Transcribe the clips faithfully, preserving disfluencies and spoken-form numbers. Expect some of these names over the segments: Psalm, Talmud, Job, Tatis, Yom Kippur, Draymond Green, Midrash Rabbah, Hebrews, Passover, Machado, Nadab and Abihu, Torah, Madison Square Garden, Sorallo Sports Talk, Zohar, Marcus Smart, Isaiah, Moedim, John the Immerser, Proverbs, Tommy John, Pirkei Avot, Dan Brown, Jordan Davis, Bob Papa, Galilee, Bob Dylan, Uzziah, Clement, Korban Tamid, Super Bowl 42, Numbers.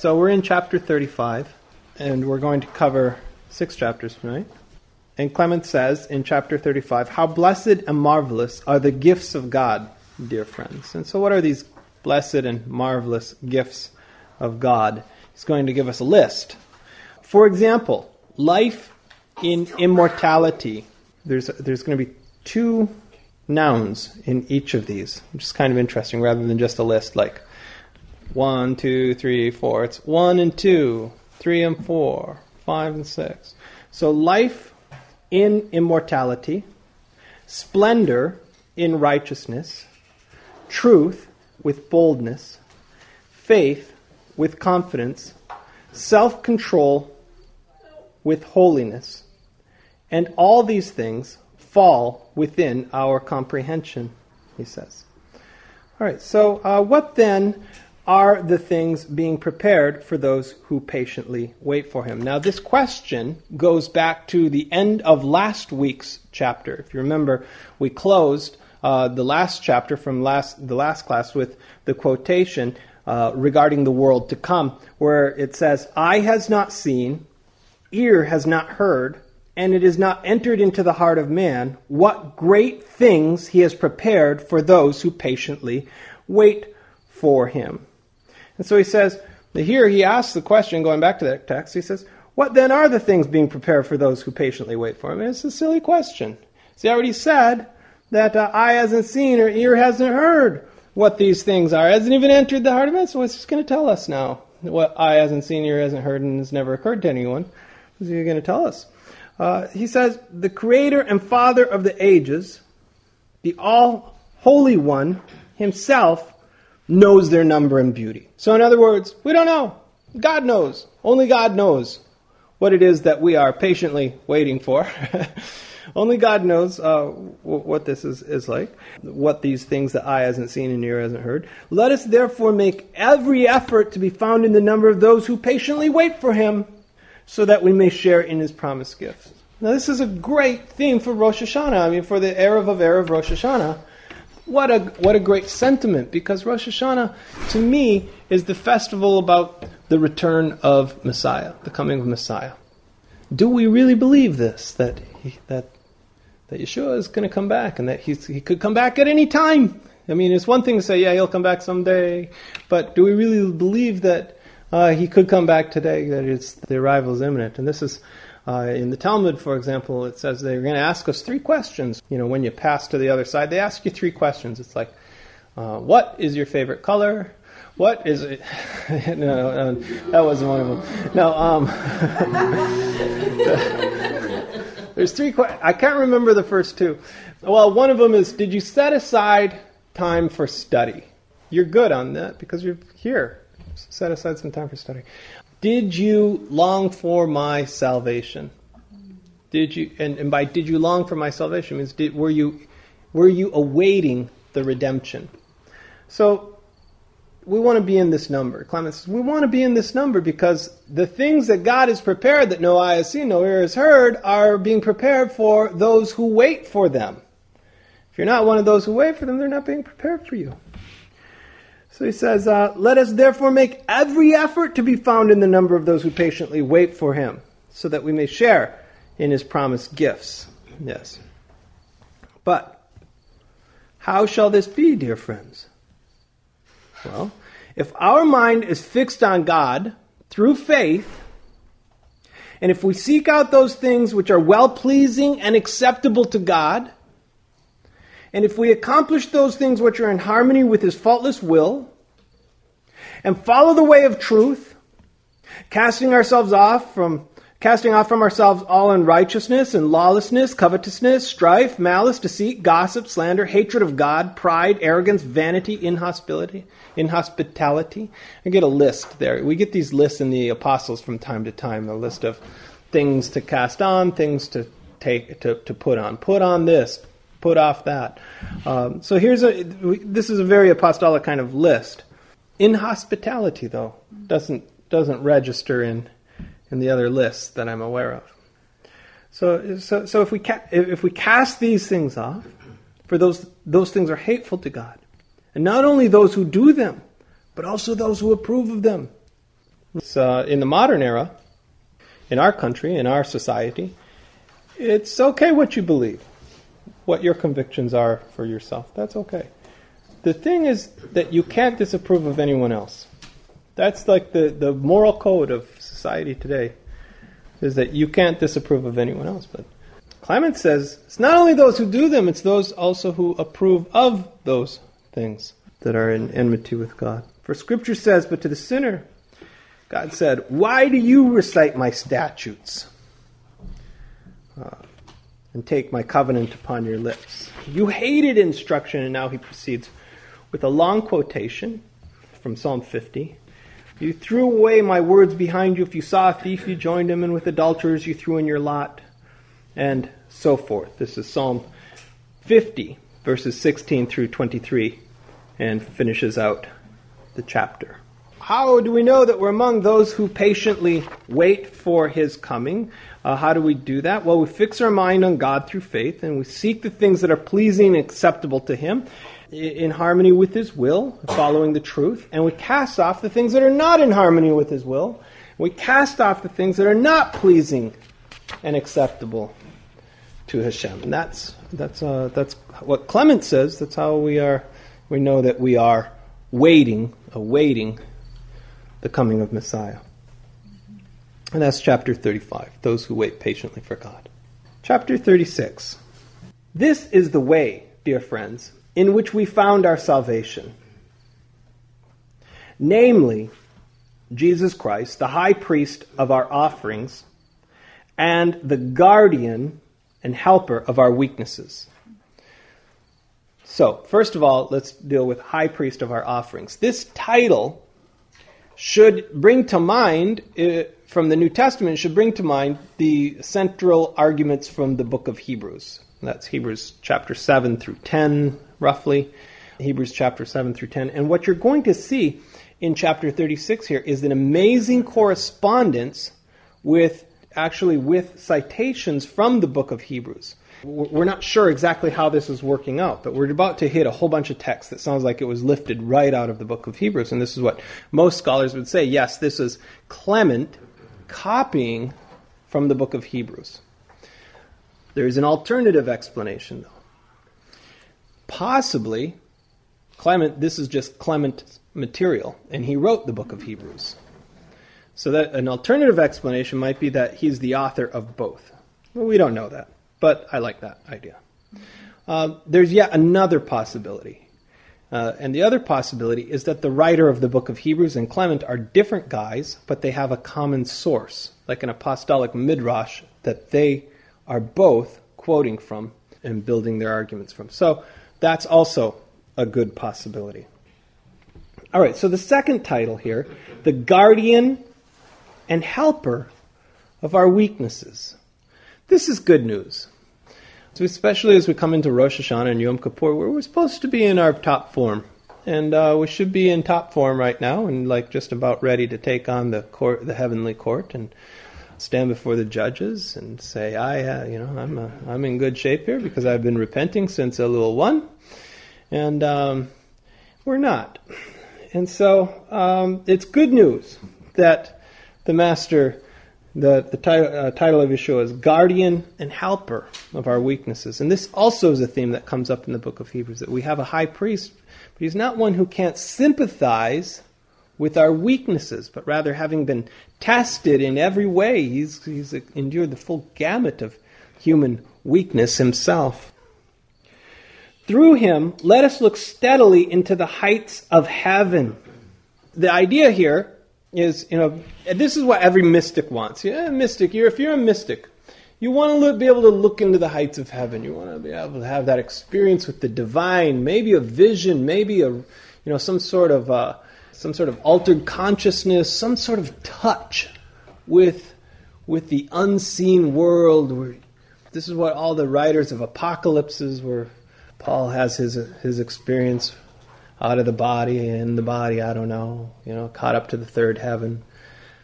So we're in chapter thirty-five, and we're going to cover six chapters tonight. And Clement says in chapter thirty-five, how blessed and marvelous are the gifts of God, dear friends. And so what are these blessed and marvelous gifts of God? He's going to give us a list. For example, life in immortality. There's, there's going to be two nouns in each of these, which is kind of interesting, rather than just a list like One, two, three, four. It's one and two, three and four, five and six. So life in immortality, splendor in righteousness, truth with boldness, faith with confidence, self-control with holiness. And all these things fall within our comprehension, he says. All right, so uh, what then are the things being prepared for those who patiently wait for him? Now, this question goes back to the end of last week's chapter. If you remember, we closed uh, the last chapter from last the last class with the quotation uh, regarding the world to come, where it says, eye has not seen, ear has not heard, and it is not entered into the heart of man what great things he has prepared for those who patiently wait for him. And so he says, here he asks the question, going back to that text, he says, what then are the things being prepared for those who patiently wait for him? And it's a silly question. See, I already said that uh, eye hasn't seen or ear hasn't heard what these things are. It hasn't even entered the heart of man, so it's just going to tell us now what eye hasn't seen, ear hasn't heard, and has never occurred to anyone. He's going to tell us. Uh, he says, the creator and father of the ages, the all-holy one himself, knows their number and beauty. So in other words, we don't know. God knows. Only God knows what it is that we are patiently waiting for. Only God knows uh, what this is, is like, what these things that eye hasn't seen and ear hasn't heard. Let us therefore make every effort to be found in the number of those who patiently wait for him, so that we may share in his promised gifts. Now this is a great theme for Rosh Hashanah. I mean, for the Erev of Erev Rosh Hashanah. What a what a great sentiment, because Rosh Hashanah, to me, is the festival about the return of Messiah, the coming of Messiah. Do we really believe this, that he, that that Yeshua is going to come back, and that he's, he could come back at any time? I mean, it's one thing to say, yeah, he'll come back someday, but do we really believe that uh, he could come back today, that it's the arrival is imminent? And this is, Uh, in the Talmud, for example, it says they're going to ask us three questions. You know, when you pass to the other side, they ask you three questions. It's like, uh, what is your favorite color? What is it? no, no, that wasn't one of them. No, um, there's three questions. I can't remember the first two. Well, one of them is, did you set aside time for study? You're good on that because you're here. Set aside some time for study. Did you long for my salvation? Did you, and, and by did you long for my salvation means did, were you, were you awaiting the redemption? So we want to be in this number. Clement says we want to be in this number because the things that God has prepared that no eye has seen, no ear has heard, are being prepared for those who wait for them. If you're not one of those who wait for them, they're not being prepared for you. So he says, uh, let us therefore make every effort to be found in the number of those who patiently wait for him, so that we may share in his promised gifts. Yes. But how shall this be, dear friends? Well, if our mind is fixed on God through faith, and if we seek out those things which are well-pleasing and acceptable to God, and if we accomplish those things which are in harmony with his faultless will, and follow the way of truth, casting ourselves off from casting off from ourselves all unrighteousness and lawlessness, covetousness, strife, malice, deceit, gossip, slander, hatred of God, pride, arrogance, vanity, inhospitality, inhospitality. I get a list there. We get these lists in the apostles from time to time, a list of things to cast on, things to take to, to put on. Put on this. Put off that. Um, so here's a. This is a very apostolic kind of list. Inhospitality, though, doesn't doesn't register in in the other lists that I'm aware of. So so so if we ca- if we cast these things off, for those those things are hateful to God, and not only those who do them, but also those who approve of them. Uh, in the modern era, in our country, in our society, it's okay what you believe, what your convictions are for yourself. That's okay. The thing is that you can't disapprove of anyone else. That's like the, the moral code of society today, is that you can't disapprove of anyone else. But Clement says it's not only those who do them, it's those also who approve of those things that are in enmity with God. For Scripture says, but to the sinner, God said, why do you recite my statutes uh, and take my covenant upon your lips? You hated instruction. And now he proceeds with a long quotation from Psalm fifty. You threw away my words behind you. If you saw a thief, you joined him, and with adulterers you threw in your lot, and so forth. This is Psalm fifty, verses sixteen through twenty-three, and finishes out the chapter. How do we know that we're among those who patiently wait for his coming? Uh, how do we do that? Well, we fix our mind on God through faith, and we seek the things that are pleasing and acceptable to him, in harmony with his will, following the truth. And we cast off the things that are not in harmony with his will. We cast off the things that are not pleasing and acceptable to Hashem. And that's that's uh, that's what Clement says. That's how we are. We know that we are waiting, awaiting the coming of Messiah. And that's chapter thirty-five, those who wait patiently for God. Chapter thirty-six. This is the way, dear friends, in which we found our salvation. Namely, Jesus Christ, the high priest of our offerings, and the guardian and helper of our weaknesses. So, first of all, let's deal with high priest of our offerings. This title should bring to mind, uh, from the New Testament, should bring to mind the central arguments from the book of Hebrews. That's Hebrews chapter seven through ten, roughly. Hebrews chapter seven through ten. And what you're going to see in chapter thirty-six here is an amazing correspondence with, actually with citations from the book of Hebrews. We're not sure exactly how this is working out, but we're about to hit a whole bunch of text that sounds like it was lifted right out of the book of Hebrews. And this is what most scholars would say. Yes, this is Clement copying from the book of Hebrews. There is an alternative explanation, though. Possibly, Clement, this is just Clement's material, and he wrote the book of Hebrews. So that an alternative explanation might be that he's the author of both. Well, we don't know that. But I like that idea. Uh, there's yet another possibility. Uh, and the other possibility is that the writer of the book of Hebrews and Clement are different guys, but they have a common source, like an apostolic midrash that they are both quoting from and building their arguments from. So that's also a good possibility. All right, so the second title here, the guardian and helper of our weaknesses. This is good news, so especially as we come into Rosh Hashanah and Yom Kippur, where we're supposed to be in our top form. And uh, we should be in top form right now and like just about ready to take on the court, the heavenly court, and stand before the judges and say, I, uh, you know, I'm a, I'm in good shape here because I've been repenting since a little one. And um, we're not. And so um, it's good news that the Master... The, the t- uh, title of Yeshua is Guardian and Helper of Our Weaknesses. And this also is a theme that comes up in the book of Hebrews, that we have a high priest, but he's not one who can't sympathize with our weaknesses, but rather having been tested in every way, he's, he's endured the full gamut of human weakness himself. Through him, let us look steadily into the heights of heaven. The idea here is, you know, this is what every mystic wants. Yeah, mystic. You're, if you're a mystic, you want to look, be able to look into the heights of heaven. You want to be able to have that experience with the divine, maybe a vision, maybe a, you know, some sort of uh, some sort of altered consciousness, some sort of touch with with the unseen world. Where this is what all the writers of apocalypses, where Paul has his his experience. Out of the body, in the body, I don't know, you know, caught up to the third heaven,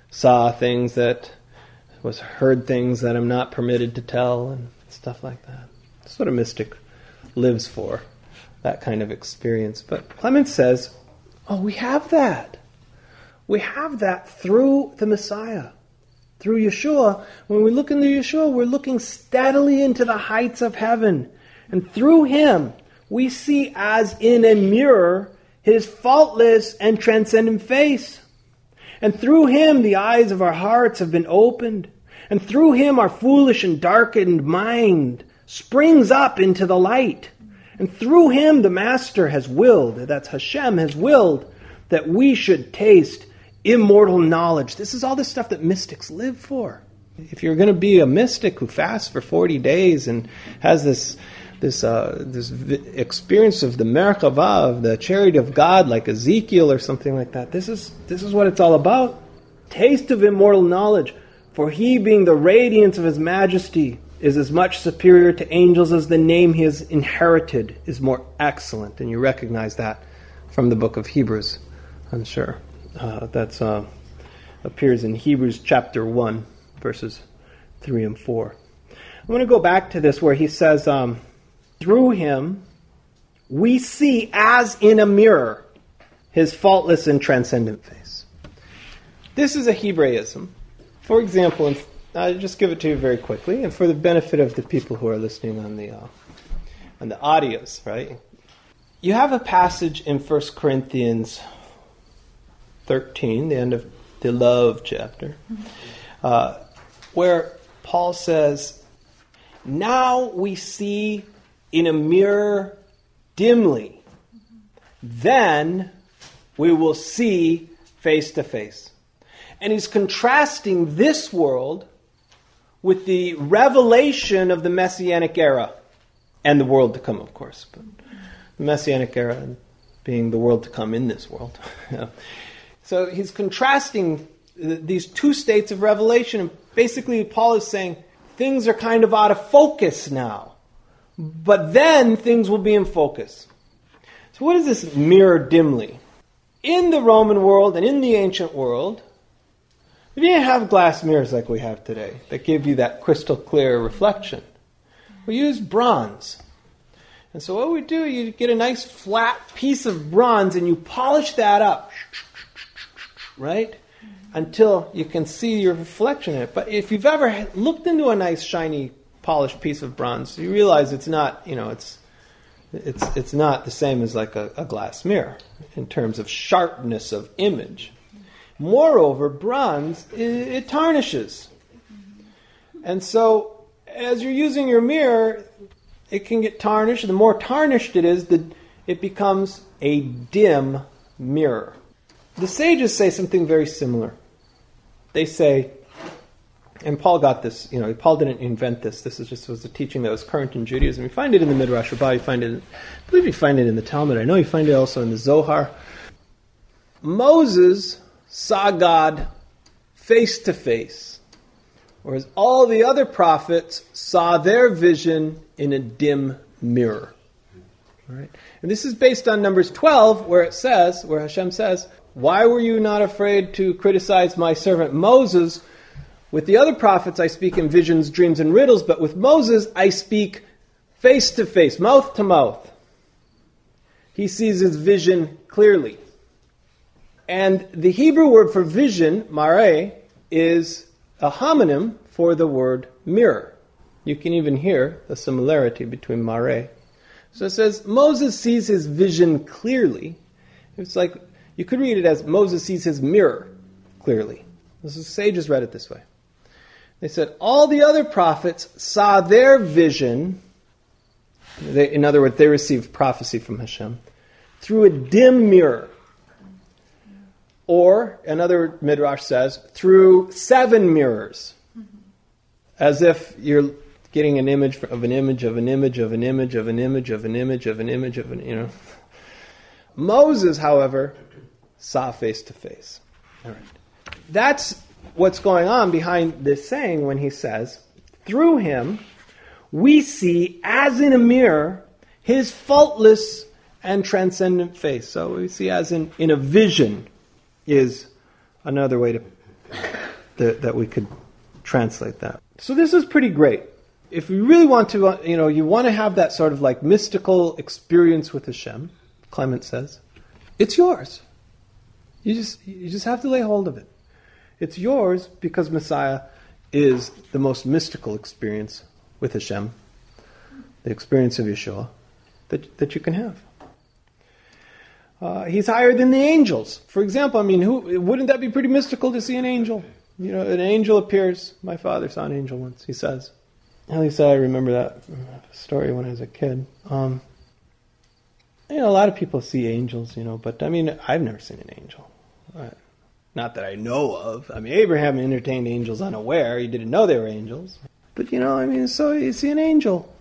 saw things that, was heard things that I'm not permitted to tell, and stuff like that. That's what a mystic lives for, that kind of experience. But Clement says, oh, we have that. We have that through the Messiah, through Yeshua. When we look into Yeshua, we're looking steadily into the heights of heaven. And through him, we see as in a mirror his faultless and transcendent face. And through him, the eyes of our hearts have been opened. And through him, our foolish and darkened mind springs up into the light. And through him, the Master has willed, that's Hashem, has willed that we should taste immortal knowledge. This is all the stuff that mystics live for. If you're going to be a mystic who fasts for forty days and has this this uh, this experience of the Merkavah, of the charity of God, like Ezekiel or something like that, this is this is what it's all about. Taste of immortal knowledge. For he, being the radiance of his majesty, is as much superior to angels as the name he has inherited is more excellent. And you recognize that from the book of Hebrews, I'm sure. Uh, that uh, appears in Hebrews chapter one, verses three and four. I want to go back to this where he says, um, through him we see as in a mirror his faultless and transcendent face. This is a Hebraism. For example, and I'll just give it to you very quickly, and for the benefit of the people who are listening on the uh, on the audios, right? You have a passage in First Corinthians thirteen, the end of the love chapter, uh, where Paul says, "Now we see in a mirror dimly, then we will see face to face." And he's contrasting this world with the revelation of the Messianic era and the world to come, of course. But the Messianic era being the world to come in this world. So he's contrasting th- these two states of revelation. And basically, Paul is saying things are kind of out of focus now, but then things will be in focus. So what is this mirror dimly? In the Roman world and in the ancient world, we didn't have glass mirrors like we have today that give you that crystal clear reflection. We used bronze. And so what we do, you get a nice flat piece of bronze and you polish that up, right? Until you can see your reflection in it. But if you've ever looked into a nice, shiny, polished piece of bronze, you realize it's not, you know, it's it's it's not the same as like a, a glass mirror in terms of sharpness of image. Moreover, bronze, it tarnishes. And so, as you're using your mirror, it can get tarnished. The more tarnished it is, the, it becomes a dim mirror. The sages say something very similar. They say, and Paul got this, you know, Paul didn't invent this. This is just was a teaching that was current in Judaism. You find it in the Midrash Rabbah. You find it, in, I believe you find it in the Talmud. I know you find it also in the Zohar. Moses saw God face to face, whereas all the other prophets saw their vision in a dim mirror. All right? And this is based on Numbers twelve, where it says, where Hashem says, "Why were you not afraid to criticize my servant Moses? With the other prophets I speak in visions, dreams, and riddles, but with Moses I speak face to face, mouth to mouth. He sees his vision clearly." And the Hebrew word for vision, mareh, is a homonym for the word mirror. You can even hear the similarity between mareh. So it says, Moses sees his vision clearly. It's like, you could read it as, Moses sees his mirror clearly. This is, sages read it this way. They said, all the other prophets saw their vision, they, in other words, they received prophecy from Hashem, through a dim mirror. Or, another Midrash says, through seven mirrors. Mm-hmm. As if you're getting an image of an image of an image of an image of an image of an image of an image of an, you know. Moses, however, saw face to face. All right. That's what's going on behind this saying when he says, through him we see, as in a mirror, his faultless and transcendent face. So we see as in, in a vision is another way to that, that we could translate that. So this is pretty great. If you really want to, you know, you want to have that sort of like mystical experience with Hashem, Clement says, it's yours. You just you just have to lay hold of it. It's yours because Messiah is the most mystical experience with Hashem, the experience of Yeshua, that that you can have. Uh, he's higher than the angels. For example, I mean, who wouldn't that be pretty mystical to see an angel? You know, an angel appears. My father saw an angel once, he says. At least I remember that story when I was a kid. Um, you know, a lot of people see angels, you know, but I mean, I've never seen an angel. I, not that I know of. I mean, Abraham entertained angels unaware. He didn't know they were angels. But, you know, I mean, so you see an angel.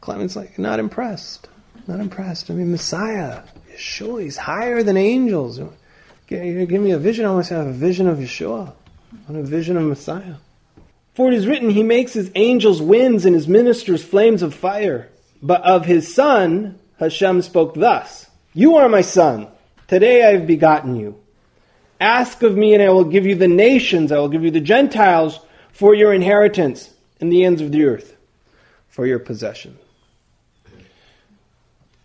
Clement's like, not impressed. Not impressed. I mean, Messiah, Yeshua, he's higher than angels. Give, give me a vision. I want to have a vision of Yeshua. I want a vision of Messiah. For it is written, he makes his angels winds and his ministers flames of fire. But of his son, Hashem spoke thus, you are my son. Today I have begotten you. Ask of me and I will give you the nations. I will give you the Gentiles for your inheritance and the ends of the earth for your possession.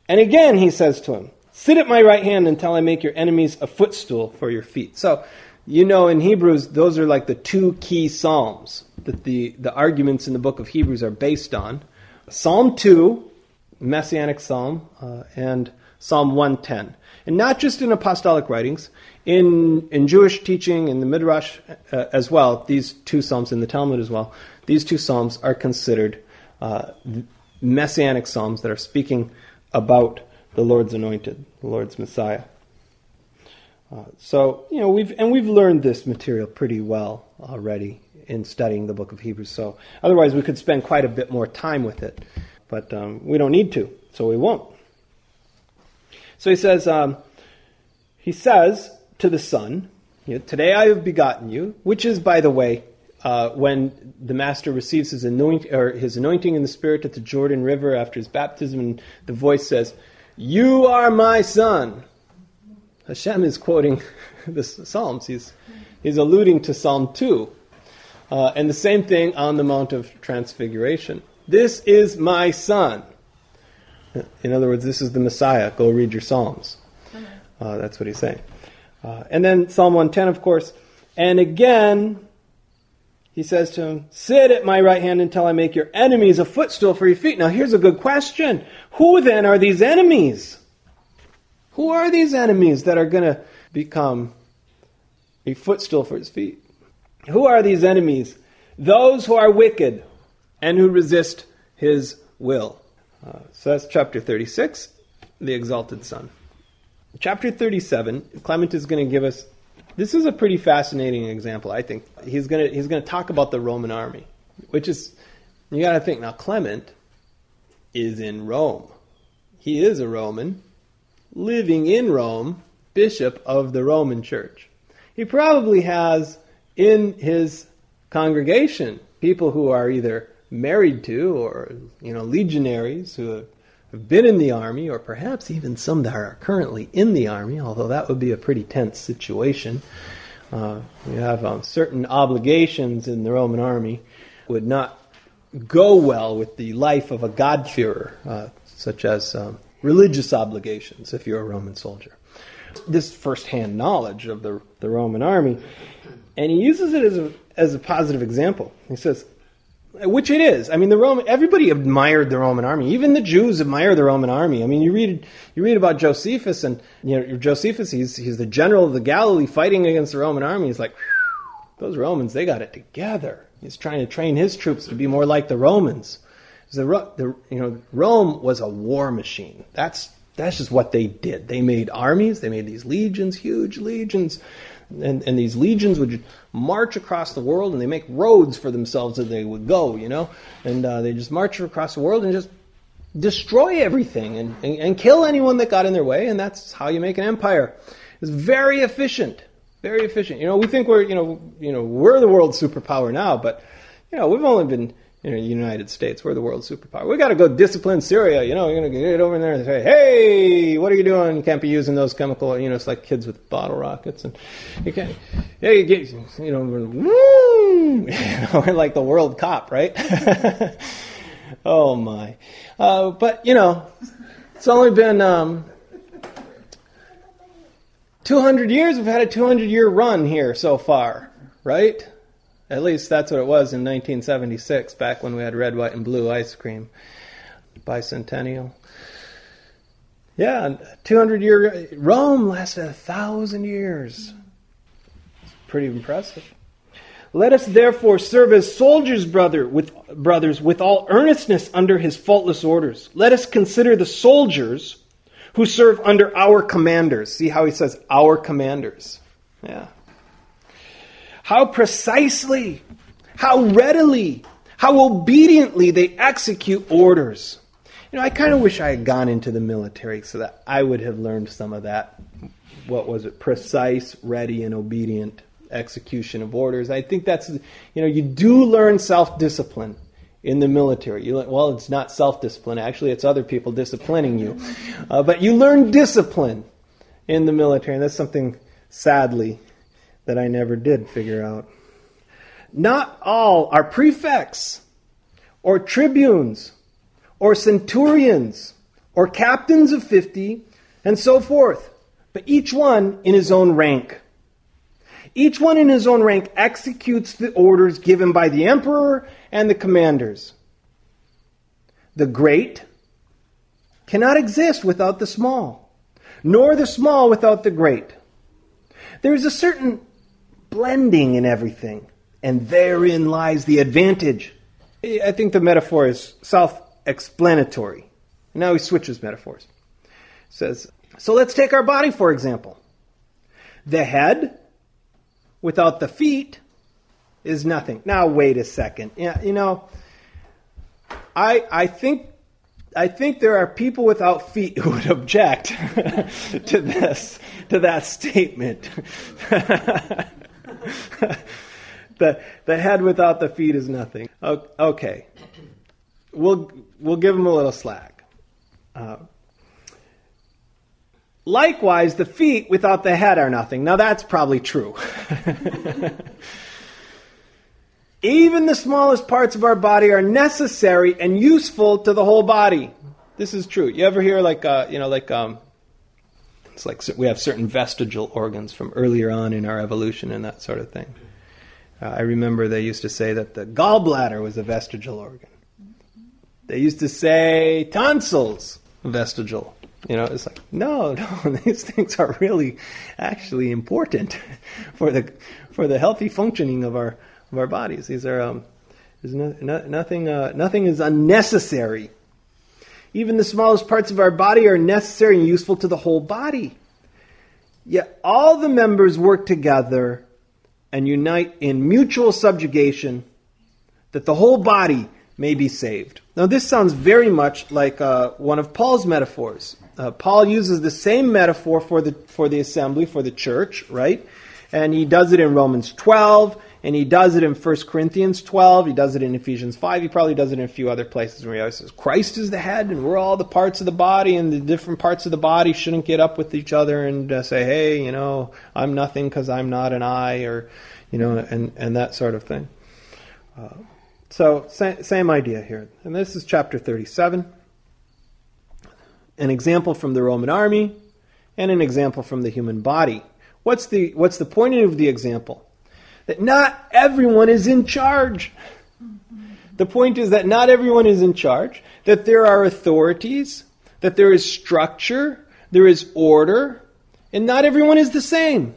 And again, he says to him, sit at my right hand until I make your enemies a footstool for your feet. So, you know, in Hebrews, those are like the two key Psalms that the, the arguments in the book of Hebrews are based on. Psalm two, Messianic Psalm, uh, and Psalm one ten. And not just in apostolic writings, in, in Jewish teaching, in the Midrash uh, as well, these two Psalms in the Talmud as well, these two Psalms are considered uh, Messianic Psalms that are speaking about the Lord's anointed, the Lord's Messiah. Uh, so, you know, we've and we've learned this material pretty well already in studying the book of Hebrews. So otherwise we could spend quite a bit more time with it, but um, we don't need to, so we won't. So he says, um, he says to the Son, you know, today I have begotten you, which is, by the way, uh, when the Master receives his, anoint- or his anointing in the Spirit at the Jordan River after his baptism, and the voice says, you are my Son. Hashem is quoting the Psalms. He's he's alluding to Psalm two. Uh, and the same thing on the Mount of Transfiguration. This is my Son. In other words, this is the Messiah. Go read your Psalms. Uh, that's what he's saying. Uh, and then Psalm one ten, of course. And again, he says to him, sit at my right hand until I make your enemies a footstool for your feet. Now, here's a good question. Who then are these enemies? Who are these enemies that are going to become a footstool for his feet? Who are these enemies? Those who are wicked and who resist his will. Uh, so that's chapter thirty-six, the exalted Son. Chapter thirty-seven, Clement is going to give us, this is a pretty fascinating example, I think. He's going to, he's going to talk about the Roman army, which is, you got to think, now Clement is in Rome. He is a Roman, living in Rome, bishop of the Roman church. He probably has in his congregation people who are either married to or, you know, legionaries who have been in the army, or perhaps even some that are currently in the army, although that would be a pretty tense situation. Uh, you have um, certain obligations in the Roman army would not go well with the life of a God-fearer, uh, such as um, religious obligations if you're a Roman soldier. This first-hand knowledge of the, the Roman army, and he uses it as a, as a positive example. He says, which it is. I mean, the Roman, everybody admired the Roman army. Even the Jews admire the Roman army. I mean, you read you read about Josephus, and you know Josephus, he's he's the general of the Galilee fighting against the Roman army. He's like, those Romans, they got it together. He's trying to train his troops to be more like the Romans. The, the, you know, Rome was a war machine. That's that's just what they did. They made armies. They made these legions, huge legions. And, and these legions would march across the world, and they make roads for themselves that they would go, you know. And uh, they just march across the world and just destroy everything and, and, and kill anyone that got in their way. And that's how you make an empire. It's very efficient, very efficient. You know, we think we're, you know, you know, we're the world superpower now, but you know, we've only been, you know, United States, we're the world superpower. We got to go discipline Syria. You know, you're gonna get over there and say, "Hey, what are you doing? You can't be using those chemical." You know, it's like kids with bottle rockets, and you can't. Yeah, you get. You know, we're, woo, you know, we're like the world cop, right? Oh my! Uh, but you know, it's only been. Um, two hundred years, we've had a two hundred year run here so far, right? At least that's what it was in nineteen seventy-six, back when we had red, white, and blue ice cream. Bicentennial. Yeah, two hundred year... Rome lasted a thousand years. It's pretty impressive. Let us therefore serve as soldiers, brother, with, brothers, with all earnestness under his faultless orders. Let us consider the soldiers who serve under our commanders. See how he says, our commanders. Yeah. How precisely, how readily, how obediently they execute orders. You know, I kind of wish I had gone into the military so that I would have learned some of that. What was it? Precise, ready, and obedient execution of orders. I think that's, you know, you do learn self-discipline in the military. You learn, well, it's not self-discipline. Actually, it's other people disciplining you. Uh, but you learn discipline in the military. And that's something, sadly, that I never did figure out. Not all are prefects or tribunes or centurions or captains of fifty and so forth, but each one in his own rank. Each one in his own rank executes the orders given by the emperor and the commanders. The great cannot exist without the small, nor the small without the great. There is a certain blending in everything, and therein lies the advantage. I think the metaphor is self-explanatory. Now he switches metaphors. He says, so let's take our body, for example. The head without the feet is nothing. Now, wait a second. Yeah, you know, I I think I think there are people without feet who would object to this, to that statement. the the head without the feet is nothing. Okay, we'll we'll give them a little slack. Uh, Likewise, the feet without the head are nothing. Now that's probably true. Even the smallest parts of our body are necessary and useful to the whole body. This is true. You ever hear like, uh, you know, like, um, it's like we have certain vestigial organs from earlier on in our evolution and that sort of thing. Uh, I remember they used to say that the gallbladder was a vestigial organ. They used to say tonsils, vestigial. You know, it's like, no, no, these things are really actually important for the for the healthy functioning of our of our bodies. These are um, there's no, no, nothing uh, nothing is unnecessary. Even the smallest parts of our body are necessary and useful to the whole body. Yet all the members work together and unite in mutual subjugation that the whole body may be saved. Now this sounds very much like uh, one of Paul's metaphors. Uh, Paul uses the same metaphor for the for the assembly, for the church, right? And he does it in Romans twelve, and he does it in First Corinthians twelve, he does it in Ephesians five, he probably does it in a few other places where he always says, Christ is the head, and we're all the parts of the body, and the different parts of the body shouldn't get up with each other and uh, say, hey, you know, I'm nothing because I'm not an eye, or, you know, and, and that sort of thing. Uh, so, sa- same idea here. And this is chapter thirty-seven. An example from the Roman army, and an example from the human body. What's the what's the point of the example? That not everyone is in charge. The point is that not everyone is in charge, that there are authorities, that there is structure, there is order, and not everyone is the same.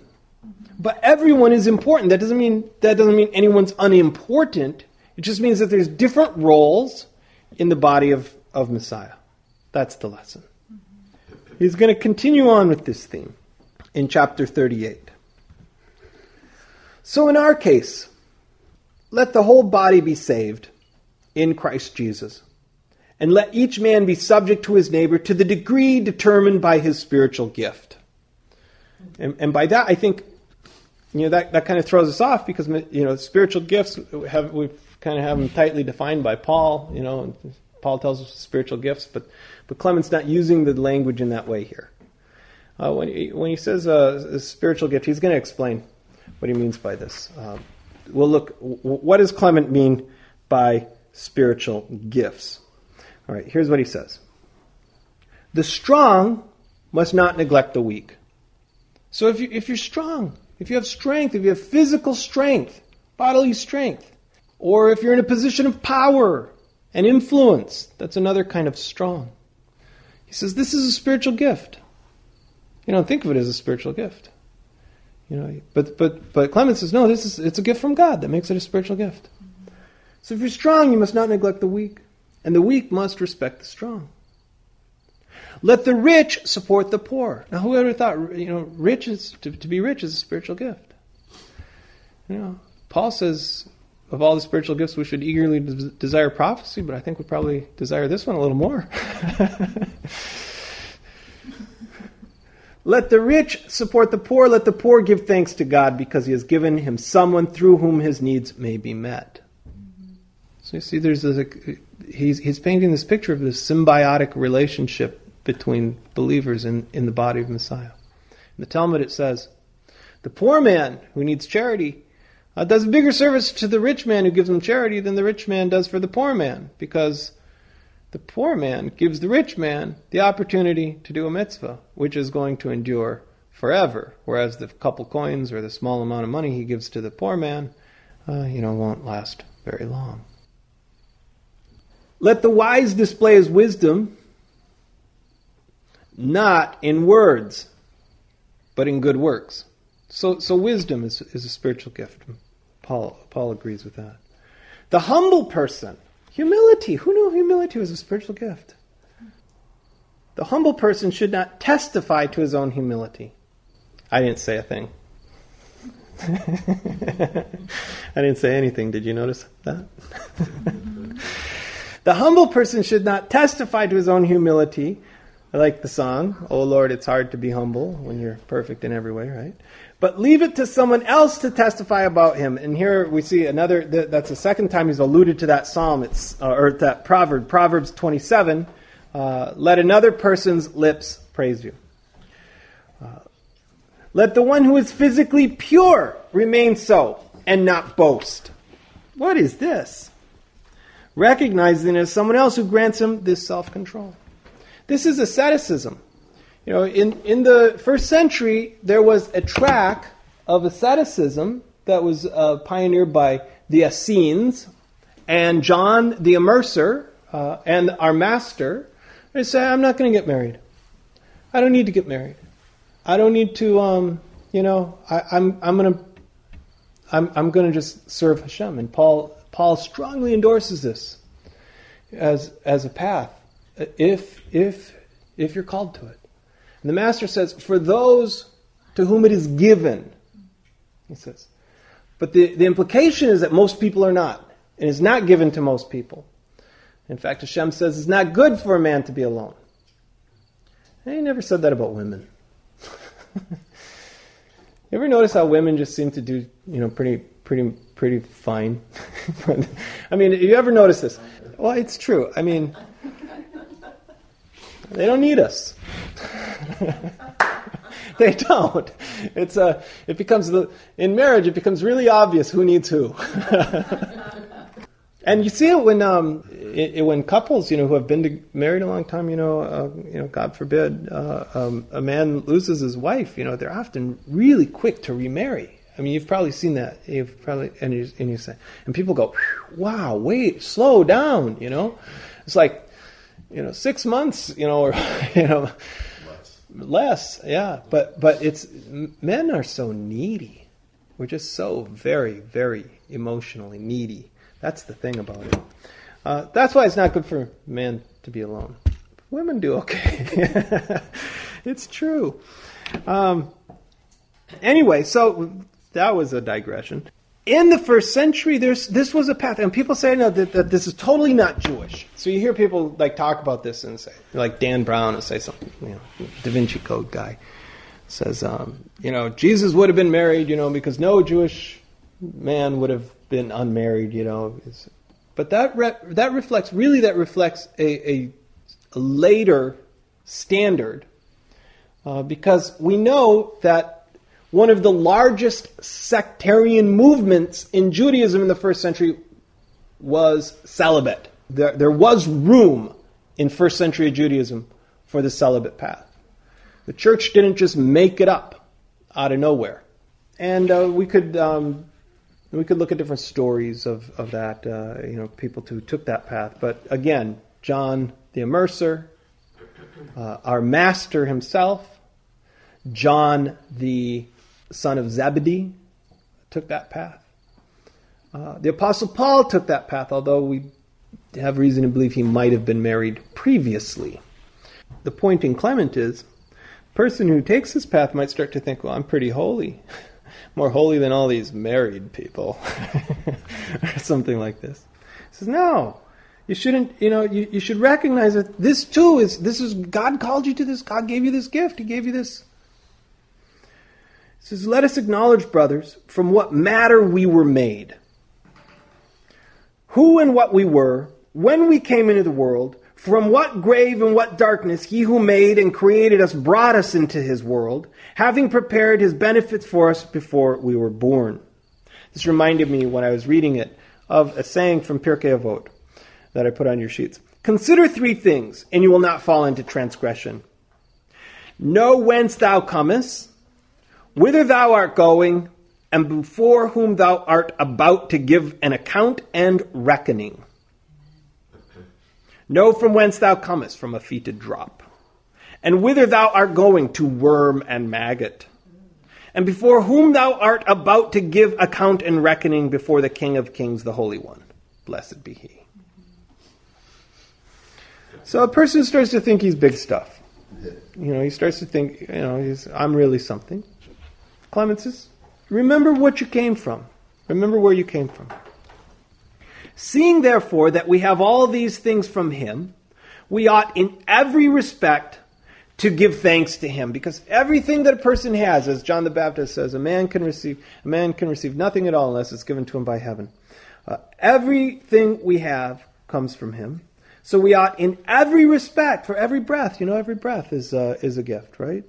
But everyone is important. That doesn't mean that doesn't mean anyone's unimportant. It just means that there's different roles in the body of, of Messiah. That's the lesson. He's going to continue on with this theme in chapter thirty-eight. So in our case, let the whole body be saved in Christ Jesus, and let each man be subject to his neighbor to the degree determined by his spiritual gift. And, and by that, I think, you know, that, that kind of throws us off because, you know, spiritual gifts, have, we kind of have them tightly defined by Paul, you know, and Paul tells us spiritual gifts, but, but Clement's not using the language in that way here. Uh, when, he, when he says uh, a spiritual gift, he's going to explain what he means by this. Um, we'll look, what does Clement mean by spiritual gifts? All right, here's what he says. The strong must not neglect the weak, So if you, if you're strong, if you have strength, if you have physical strength, bodily strength, or if you're in a position of power and influence, that's another kind of strong. He says, this is a spiritual gift. You know, think of it as a spiritual gift. You know, but but but Clement says, no, this is it's a gift from God that makes it a spiritual gift. Mm-hmm. So if you're strong, you must not neglect the weak, and the weak must respect the strong. Let the rich support the poor. Now, who ever thought, you know, rich is, to, to be rich is a spiritual gift? You know, Paul says, of all the spiritual gifts, we should eagerly des- desire prophecy, but I think we probably desire this one a little more. Let the rich support the poor. Let the poor give thanks to God because he has given him someone through whom his needs may be met. So you see, there's a, he's, he's painting this picture of this symbiotic relationship between believers in, in the body of Messiah. In the Talmud it says, the poor man who needs charity uh, does a bigger service to the rich man who gives him charity than the rich man does for the poor man, because the poor man gives the rich man the opportunity to do a mitzvah, which is going to endure forever, whereas the couple coins or the small amount of money he gives to the poor man uh, you know, won't last very long. Let the wise display his wisdom, not in words, but in good works. So so wisdom is, is a spiritual gift. Paul, Paul agrees with that. The humble person, humility. Who knew humility was a spiritual gift? The humble person should not testify to his own humility. I didn't say a thing. I didn't say anything. Did you notice that? The humble person should not testify to his own humility. I like the song, "Oh Lord, it's hard to be humble when you're perfect in every way," right? But leave it to someone else to testify about him. And here we see another, that's the second time he's alluded to that psalm, it's, uh, or that proverb, Proverbs twenty-seven, uh, let another person's lips praise you. Uh, let the one who is physically pure remain so and not boast. What is this? Recognizing it as someone else who grants him this self-control. This is asceticism. You know, in, in the first century, there was a track of asceticism that was uh, pioneered by the Essenes and John the Immerser uh, and our master. They say, I'm not going to get married. I don't need to get married. I don't need to, um, you know, I, I'm I'm going to I'm I'm going to just serve Hashem. And Paul Paul strongly endorses this as as a path. If if if you're called to it. And the Master says, for those to whom it is given, he says. But the, the implication is that most people are not. And it's not given to most people. In fact, Hashem says it's not good for a man to be alone. And he never said that about women. You ever notice how women just seem to do, you know, pretty pretty pretty fine? I mean, you ever notice this? Well, it's true. I mean, they don't need us. They don't. It's a. It becomes the in marriage. It becomes really obvious who needs who. And you see it when um it, it, when couples you know who have been to, married a long time you know uh, you know God forbid uh, um, a man loses his wife you know they're often really quick to remarry. I mean, you've probably seen that. You've probably and you and you say and people go, wow, wait, slow down. You know, it's like. You know, six months. You know, or you know, less. less yeah, but but it's men are so needy. We're just so very, very emotionally needy. That's the thing about it. Uh, that's why it's not good for men to be alone. Women do okay. It's true. Um, anyway, so that was a digression. In the first century, there's, this was a path. And people say no, that, that this is totally not Jewish. So you hear people like talk about this and say, like Dan Brown will say something, you know, Da Vinci Code guy says, um, you know, Jesus would have been married, you know, because no Jewish man would have been unmarried, you know. But that re- that reflects, really that reflects a, a, a later standard uh, because we know that one of the largest sectarian movements in Judaism in the first century was celibate. There, there was room in first century Judaism for the celibate path. The church didn't just make it up. out of nowhere. And uh, we could um, we could look at different stories of of that, uh, you know, people who took that path. But again, John the Immerser, uh, our master himself, John the son of Zebedee, took that path. Uh, the Apostle Paul took that path, although we have reason to believe he might have been married previously. The point in Clement is, person who takes this path might start to think, well, I'm pretty holy. More holy than all these married people. Or something like this. He says, no. You shouldn't, you know, you, you should recognize that this too is, this is, God called you to this. God gave you this gift. He gave you this. He says, let us acknowledge, brothers, from what matter we were made. Who and what we were, when we came into the world, from what grave and what darkness he who made and created us brought us into his world, having prepared his benefits for us before we were born. This reminded me, when I was reading it, of a saying from Pirkei Avot that I put on your sheets. Consider three things, and you will not fall into transgression. Know whence thou comest, whither thou art going, and before whom thou art about to give an account and reckoning. Know from whence thou comest, from a fetid drop, and whither thou art going, to worm and maggot, and before whom thou art about to give account and reckoning, before the King of Kings, the Holy One. Blessed be he. So a person starts to think he's big stuff. You know, he starts to think, you know, he's, I'm really something. Clement says, remember what you came from. Remember where you came from. Seeing, therefore, that we have all these things from him, we ought in every respect to give thanks to him. Because everything that a person has, as John the Baptist says, a man can receive a man can receive nothing at all unless it's given to him by heaven. Uh, everything we have comes from him. So we ought in every respect, for every breath, you know, every breath is, uh, is a gift, right?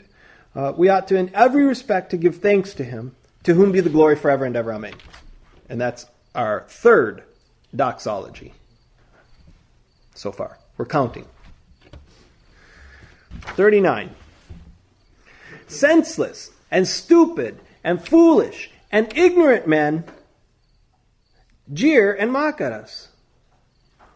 Uh, we ought to in every respect to give thanks to him, to whom be the glory forever and ever. Amen. And that's our third doxology so far. We're counting. thirty-nine. Senseless and stupid and foolish and ignorant men jeer and mock at us,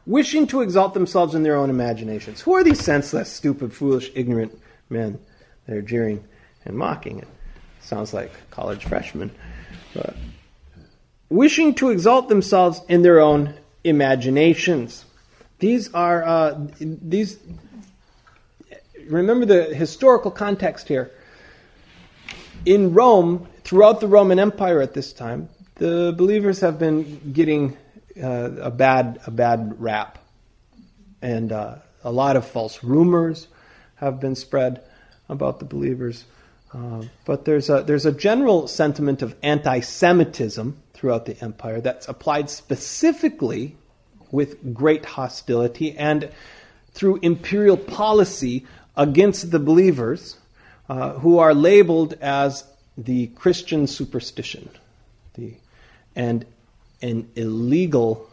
wishing to exalt themselves in their own imaginations. Who are these senseless, stupid, foolish, ignorant men that are jeering and mocking? It sounds like college freshmen, but wishing to exalt themselves in their own imaginations. These are, uh, these, remember the historical context here. In Rome, throughout the Roman Empire at this time, the believers have been getting uh, a bad, a bad rap. And uh, a lot of false rumors have been spread about the believers. Uh, but there's a, there's a general sentiment of anti-Semitism throughout the empire that's applied specifically with great hostility and through imperial policy against the believers uh, who are labeled as the Christian superstition, the, and an illegal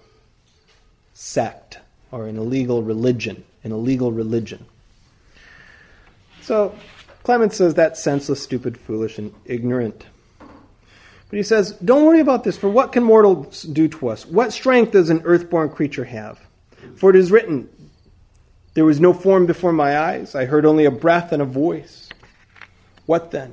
sect or an illegal religion, an illegal religion. So Clement says that's senseless, stupid, foolish, and ignorant. But he says, don't worry about this, for what can mortals do to us? What strength does an earthborn creature have? For it is written, there was no form before my eyes, I heard only a breath and a voice. What then?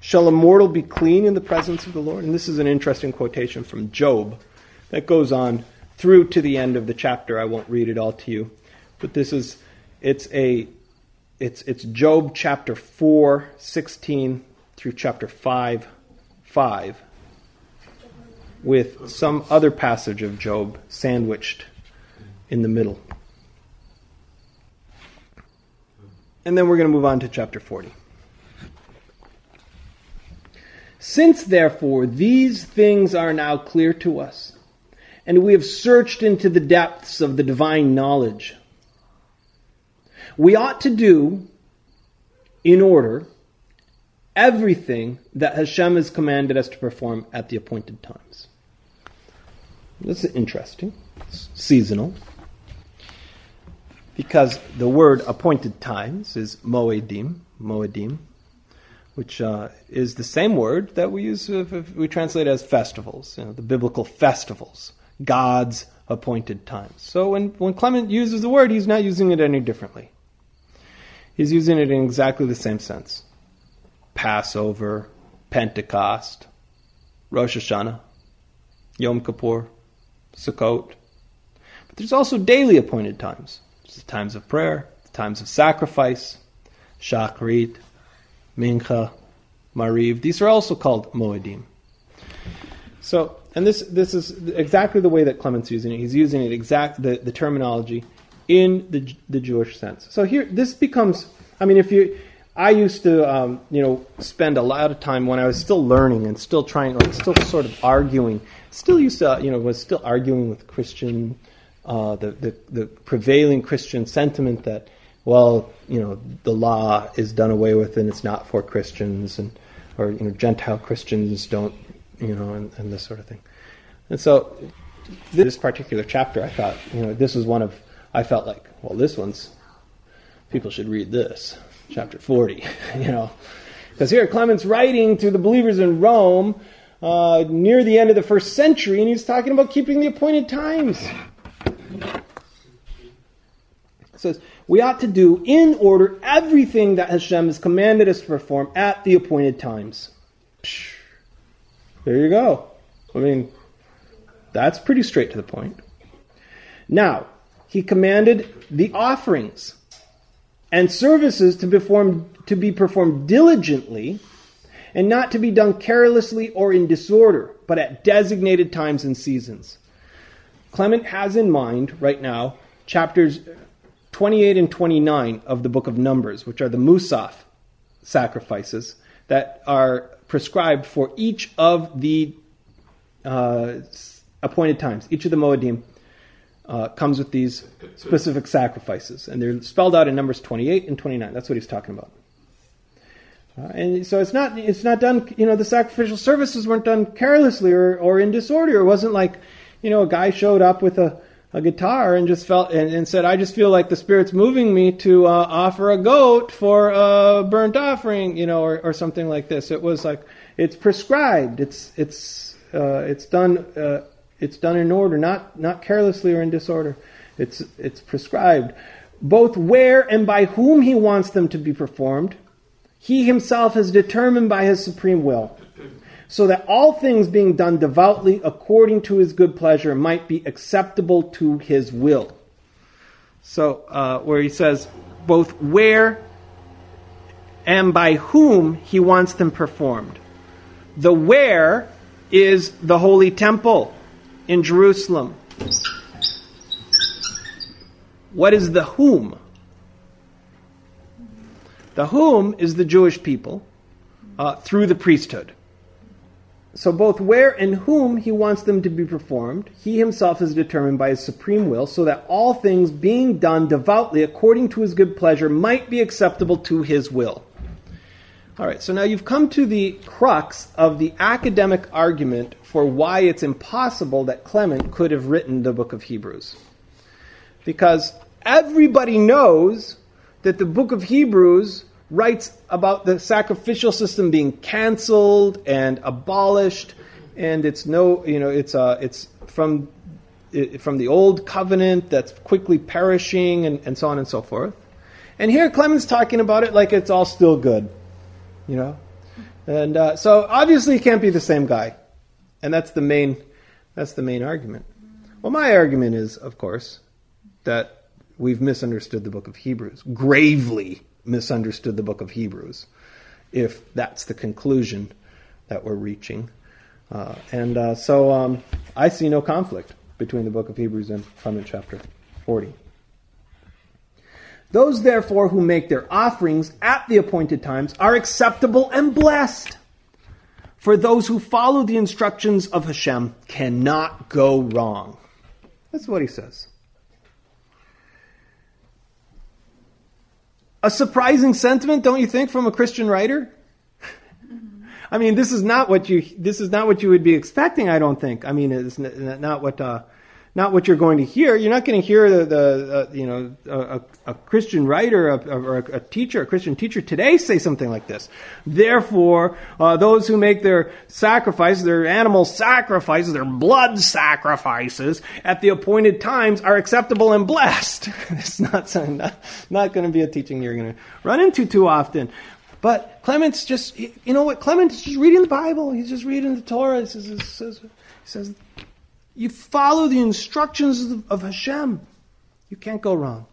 Shall a mortal be clean in the presence of the Lord? And this is an interesting quotation from Job that goes on through to the end of the chapter. I won't read it all to you. But this is, it's a... It's it's Job chapter four, sixteen through chapter five, five, with some other passage of Job sandwiched in the middle. And then we're going to move on to chapter forty. Since, therefore, these things are now clear to us, and we have searched into the depths of the divine knowledge, we ought to do, in order, everything that Hashem has commanded us to perform at the appointed times. This is interesting. It's seasonal. Because the word appointed times is Moedim. Moedim. which uh, is the same word that we use, if, if we translate as festivals, you know, the biblical festivals, God's appointed times. So when, when Clement uses the word, he's not using it any differently. He's using it in exactly the same sense. Passover, Pentecost, Rosh Hashanah, Yom Kippur, Sukkot. But there's also daily appointed times. There's the times of prayer, the times of sacrifice, Shachrit, Mincha, Mariv. These are also called Moedim. So, and this this is exactly the way that Clement's using it. He's using it exact the, the terminology in the the Jewish sense. So here, this becomes. I mean, if you, I used to, um, you know, spend a lot of time when I was still learning and still trying, like, still sort of arguing. Still used to, you know, was still arguing with Christian, uh, the, the the prevailing Christian sentiment that, well, you know, the law is done away with and it's not for Christians, and or, you know, Gentile Christians don't, you know, and, and this sort of thing. And so this particular chapter, I thought, you know, this was one of, I felt like, well, this one's, people should read this, chapter forty, you know. Because here Clement's writing to the believers in Rome uh, near the end of the first century, and he's talking about keeping the appointed times. It says, we ought to do in order everything that Hashem has commanded us to perform at the appointed times. Psh, there you go. I mean, that's pretty straight to the point. Now, he commanded the offerings and services to be performed, to be performed diligently and not to be done carelessly or in disorder, but at designated times and seasons. Clement has in mind right now chapters twenty-eight and twenty-nine of the book of Numbers, which are the Musaf sacrifices that are prescribed for each of the uh, appointed times. Each of the Moedim uh, comes with these specific sacrifices, and they're spelled out in Numbers twenty-eight and twenty-nine. That's what he's talking about. Uh, and so it's not it's not done, you know, the sacrificial services weren't done carelessly or, or in disorder. It wasn't like, you know, a guy showed up with a a guitar and just felt and, and said, I just feel like the Spirit's moving me to uh, offer a goat for a burnt offering, you know, or, or something like this. It was like, it's prescribed. It's it's uh, it's done uh, it's done in order, not not carelessly or in disorder. It's it's prescribed, both where and by whom He wants them to be performed. He Himself has determined by His supreme will, so that all things being done devoutly according to His good pleasure might be acceptable to His will. So, uh, where he says, both where and by whom He wants them performed. The where is the Holy Temple in Jerusalem. What is the whom? The whom is the Jewish people uh, through the priesthood. So both where and whom He wants them to be performed, He Himself is determined by His supreme will, so that all things being done devoutly according to His good pleasure might be acceptable to His will. All right, so now you've come to the crux of the academic argument for why it's impossible that Clement could have written the book of Hebrews. Because everybody knows that the book of Hebrews writes about the sacrificial system being canceled and abolished, and it's no, you know, it's uh, it's from it, from the old covenant that's quickly perishing, and, and so on and so forth. And here Clement's talking about it like it's all still good, you know. And uh, so obviously he can't be the same guy, and that's the main that's the main argument. Well, my argument is, of course, that we've misunderstood the book of Hebrews gravely. Misunderstood the book of Hebrews, if that's the conclusion that we're reaching. Uh, and uh, so um, I see no conflict between the book of Hebrews and Clement chapter forty. Those, therefore, who make their offerings at the appointed times are acceptable and blessed. For those who follow the instructions of Hashem cannot go wrong. That's what he says. A surprising sentiment, don't you think, from a Christian writer? I mean, this is not what you this is not what you would be expecting, I don't think. I mean, it's not what uh, not what you're going to hear. You're not going to hear the, the uh, you know a, a Christian writer a, or a, a teacher, a Christian teacher today say something like this. Therefore, uh, those who make their sacrifices, their animal sacrifices, their blood sacrifices at the appointed times are acceptable and blessed. It's not not, not going to be a teaching you're going to run into too often. But Clement's just, you know what, Clement's just reading the Bible. He's just reading the Torah. He says, he says, he says you follow the instructions of, of Hashem. You can't go wrong.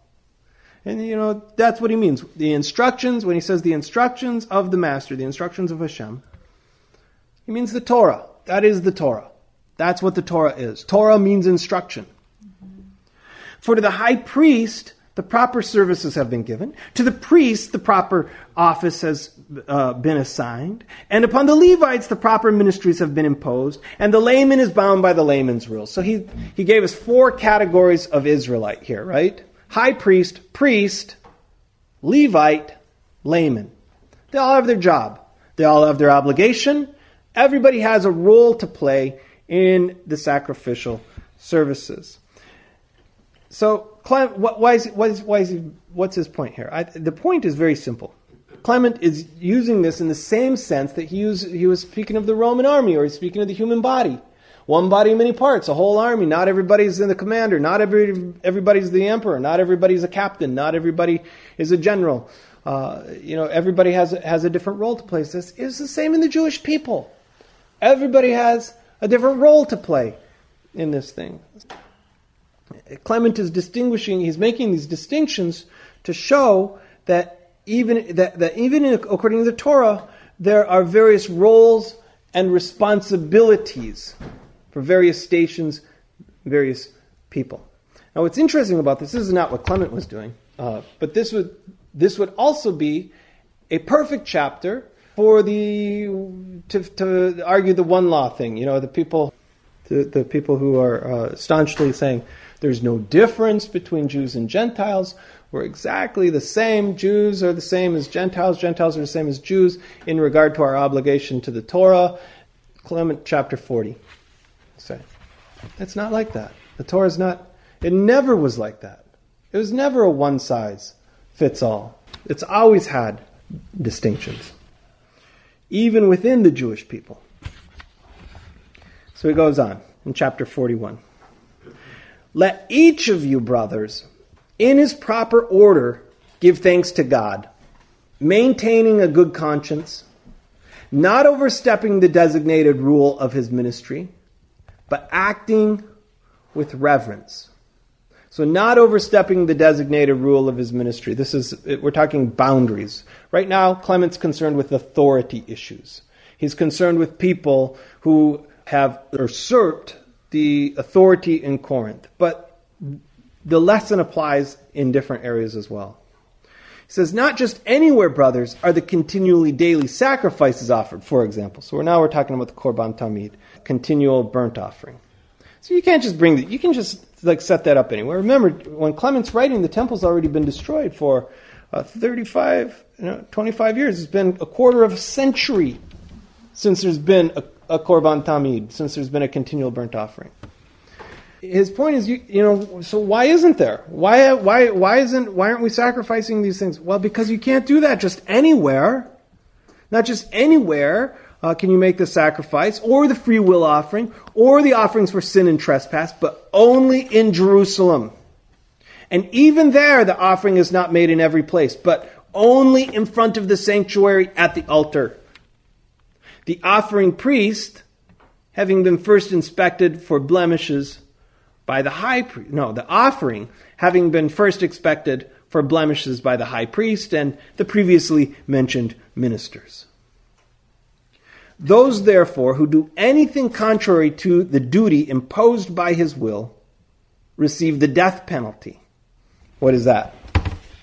And, you know, that's what he means. The instructions, when he says the instructions of the Master, the instructions of Hashem, he means the Torah. That is the Torah. That's what the Torah is. Torah means instruction. For to the high priest, the proper services have been given. To the priest, the proper office has uh, been assigned. And upon the Levites, the proper ministries have been imposed. And the layman is bound by the layman's rules. So he, he gave us four categories of Israelite here, right? High priest, priest, Levite, layman. They all have their job. They all have their obligation. Everybody has a role to play in the sacrificial services. So, Clement, why is, why is, why is he, what's his point here? I, the point is very simple. Clement is using this in the same sense that he, used, he was speaking of the Roman army, or he's speaking of the human body. One body, many parts, a whole army. Not everybody's in the commander. Not every, everybody's the emperor. Not everybody's a captain. Not everybody is a general. Uh, you know, everybody has, has a different role to play. This is the same in the Jewish people. Everybody has a different role to play in this thing. Clement is distinguishing, he's making these distinctions to show that even that, that even in, according to the Torah, there are various roles and responsibilities for various stations, various people. Now what's interesting about this, this is not what Clement was doing, uh, but this would this would also be a perfect chapter for the to, to argue the one law thing, you know, the people the, the people who are uh, staunchly saying there's no difference between Jews and Gentiles. We're exactly the same. Jews are the same as Gentiles. Gentiles are the same as Jews in regard to our obligation to the Torah. Clement chapter forty. Say, it's not like that. The Torah is not, it never was like that. It was never a one size fits all. It's always had distinctions, even within the Jewish people. So he goes on in chapter forty-one. Let each of you, brothers, in his proper order, give thanks to God, maintaining a good conscience, not overstepping the designated rule of his ministry, but acting with reverence. So not overstepping the designated rule of his ministry. This is, we're talking boundaries. Right now, Clement's concerned with authority issues. He's concerned with people who have usurped the authority in Corinth. But the lesson applies in different areas as well. He says, not just anywhere, brothers, are the continually daily sacrifices offered, for example. So we're, now we're talking about the Korban Tamid, continual burnt offering. So you can't just bring that. You can just like set that up anywhere. Remember, when Clement's writing, the temple's already been destroyed for uh, thirty-five, you know, twenty-five years. It's been a quarter of a century since there's been a a Korban Tamid, since there's been a continual burnt offering. His point is, you, you know, so why isn't there? Why, why, why isn't, why aren't we sacrificing these things? Well, because you can't do that just anywhere. Not just anywhere uh, can you make the sacrifice, or the free will offering, or the offerings for sin and trespass, but only in Jerusalem. And even there, the offering is not made in every place, but only in front of the sanctuary at the altar. The offering priest, having been first inspected for blemishes by the high priest, no, the offering, having been first inspected for blemishes by the high priest and the previously mentioned ministers. Those, therefore, who do anything contrary to the duty imposed by his will, receive the death penalty. What is that?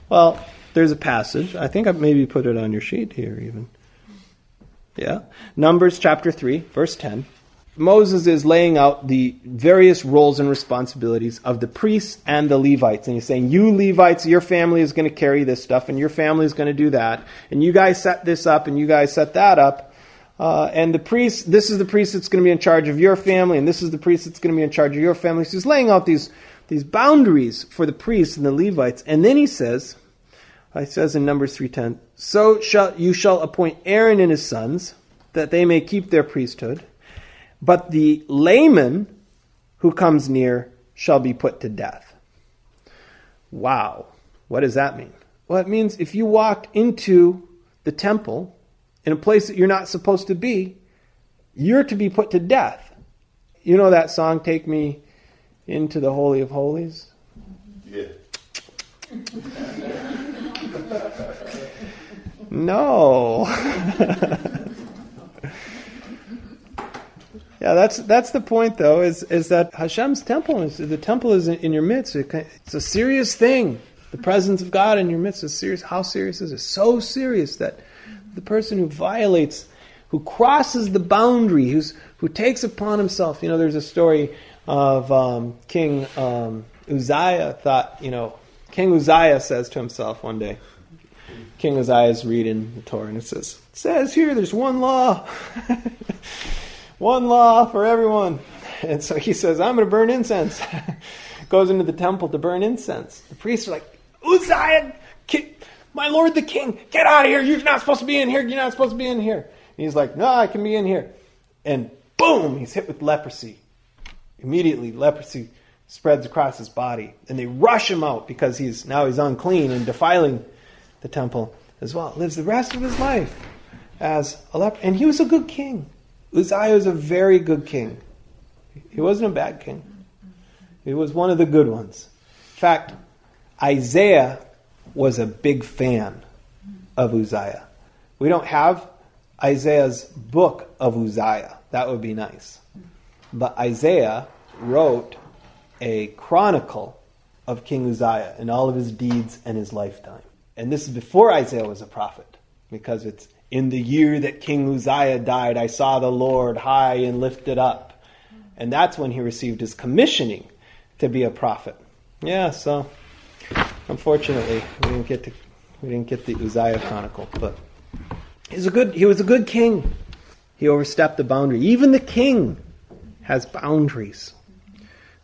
Well, there's a passage. I think I maybe put it on your sheet here even. Yeah, Numbers chapter three, verse ten. Moses is laying out the various roles and responsibilities of the priests and the Levites. And he's saying, you Levites, your family is going to carry this stuff, and your family is going to do that. And you guys set this up, and you guys set that up. Uh, and the priest, this is the priest that's going to be in charge of your family, and this is the priest that's going to be in charge of your family. So he's laying out these, these boundaries for the priests and the Levites. And then he says, he says in Numbers three ten, so shall, you shall appoint Aaron and his sons, that they may keep their priesthood, but the layman who comes near shall be put to death. Wow. What does that mean? Well, it means if you walked into the temple in a place that you're not supposed to be, you're to be put to death. You know that song, Take Me Into the Holy of Holies? Yeah. No. Yeah, that's that's the point, though, is, is that Hashem's temple, is the temple is in, in your midst. It's a serious thing. The presence of God in your midst is serious. How serious is it? So serious that the person who violates, who crosses the boundary, who's who takes upon himself. You know, there's a story of um, King um, Uzziah thought, you know, King Uzziah says to himself one day, King Uzziah is reading the Torah, and it says, it says here there's one law. One law for everyone. And so he says, I'm going to burn incense. Goes into the temple to burn incense. The priests are like, Uzziah, my lord the king, get out of here. You're not supposed to be in here. You're not supposed to be in here. And he's like, no, I can be in here. And boom, he's hit with leprosy. Immediately, leprosy spreads across his body. And they rush him out because he's now he's unclean and defiling the temple as well. Lives the rest of his life as a leper. And he was a good king. Uzziah was a very good king. He wasn't a bad king. He was one of the good ones. In fact, Isaiah was a big fan of Uzziah. We don't have Isaiah's book of Uzziah. That would be nice. But Isaiah wrote a chronicle of King Uzziah and all of his deeds and his lifetime. And this is before Isaiah was a prophet, because it's in the year that King Uzziah died, I saw the Lord high and lifted up. And that's when he received his commissioning to be a prophet. Yeah, so unfortunately we didn't get to we didn't get the Uzziah chronicle, but he's a good he was a good king. He overstepped the boundary. Even the king has boundaries.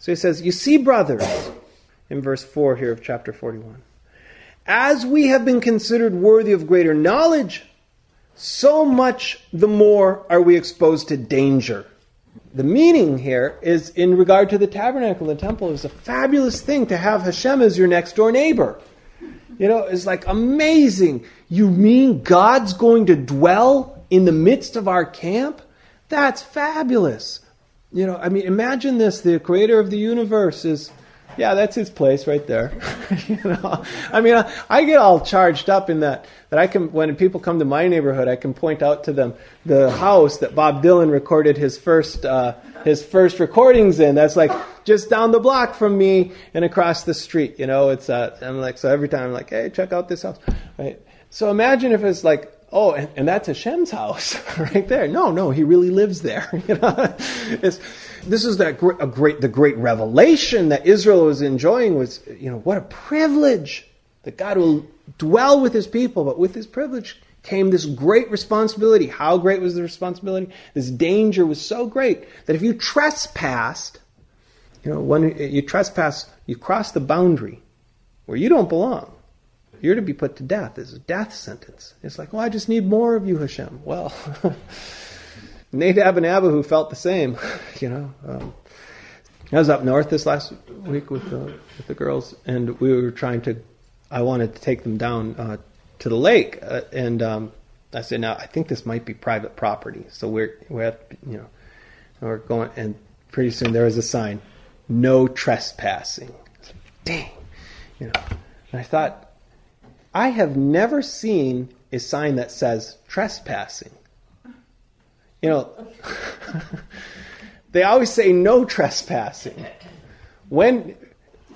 So he says, you see, brothers, in verse four here of chapter forty-one, as we have been considered worthy of greater knowledge, so much the more are we exposed to danger. The meaning here is in regard to the tabernacle, the temple. It's a fabulous thing to have Hashem as your next door neighbor. You know, it's like amazing. You mean God's going to dwell in the midst of our camp? That's fabulous. You know, I mean, imagine this. The creator of the universe is, yeah, that's his place right there. You know, I mean, I, I get all charged up in that. That I can, when people come to my neighborhood, I can point out to them the house that Bob Dylan recorded his first uh, his first recordings in. That's like just down the block from me and across the street. You know, it's uh, I'm like so every time I'm like, hey, check out this house, right? So imagine if it's like, oh, and, and that's Hashem's house right there. No, no, he really lives there. You know, it's. This is that great, a great, the great revelation that Israel was enjoying was, you know, what a privilege that God will dwell with his people. But with his privilege came this great responsibility. How great was the responsibility? This danger was so great that if you trespassed, you know, when you trespass, you cross the boundary where you don't belong. You're to be put to death. It's a death sentence. It's like, well, I just need more of you, Hashem. Well... Nadab and Abihu felt the same, you know. Um, I was up north this last week with the, with the girls, and we were trying to, I wanted to take them down uh, to the lake, uh, and um, I said, now, I think this might be private property, so we're, we're at, you know, we're going, and pretty soon there was a sign, no trespassing. I was like, dang, you know. And I thought, I have never seen a sign that says trespassing. You know, they always say no trespassing. When,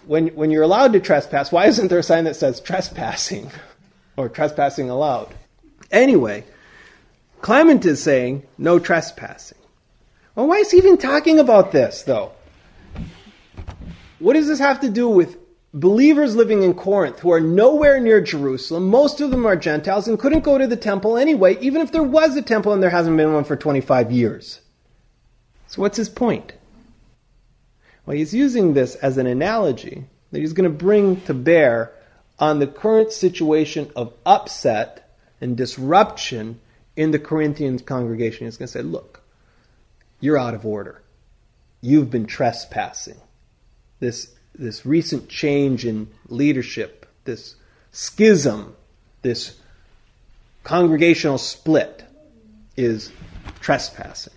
when, when you're allowed to trespass, why isn't there a sign that says trespassing or trespassing allowed? Anyway, Clement is saying no trespassing. Well, why is he even talking about this, though? What does this have to do with believers living in Corinth who are nowhere near Jerusalem, most of them are Gentiles and couldn't go to the temple anyway, even if there was a temple, and there hasn't been one for twenty-five years. So what's his point? Well, he's using this as an analogy that he's going to bring to bear on the current situation of upset and disruption in the Corinthian congregation. He's going to say, look, you're out of order. You've been trespassing. This this recent change in leadership, this schism, this congregational split is trespassing.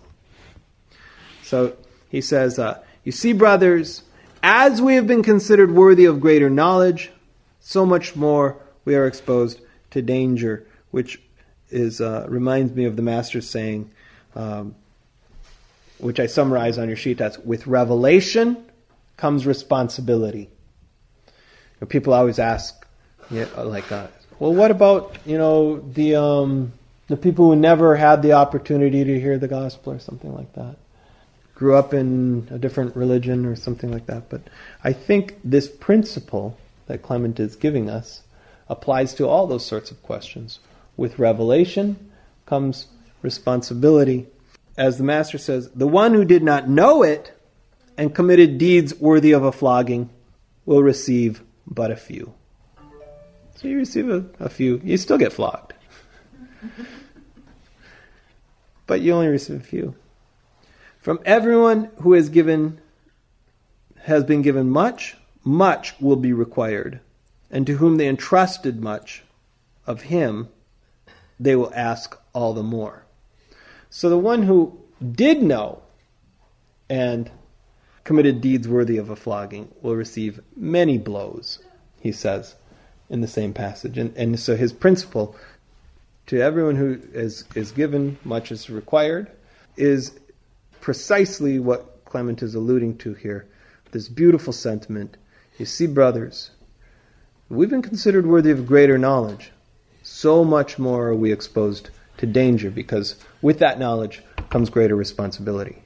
So he says, uh, you see, brothers, as we have been considered worthy of greater knowledge, so much more we are exposed to danger, which is uh, reminds me of the Master saying, um, which I summarize on your sheet, that's, with revelation comes responsibility. You know, people always ask, you know, like, uh, well, what about, you know, the um, the people who never had the opportunity to hear the gospel or something like that? Grew up in a different religion or something like that. But I think this principle that Clement is giving us applies to all those sorts of questions. With revelation comes responsibility. As the Master says, the one who did not know it and committed deeds worthy of a flogging will receive but a few. So you receive a, a few. You still get flogged. But you only receive a few. From everyone who has given, has been given much, much will be required. And to whom they entrusted much, of him they will ask all the more. So the one who did know and committed deeds worthy of a flogging will receive many blows, he says in the same passage. And, and so his principle, to everyone who is, is given much is required, is precisely what Clement is alluding to here, this beautiful sentiment. You see, brothers, we've been considered worthy of greater knowledge. So much more are we exposed to danger, because with that knowledge comes greater responsibility.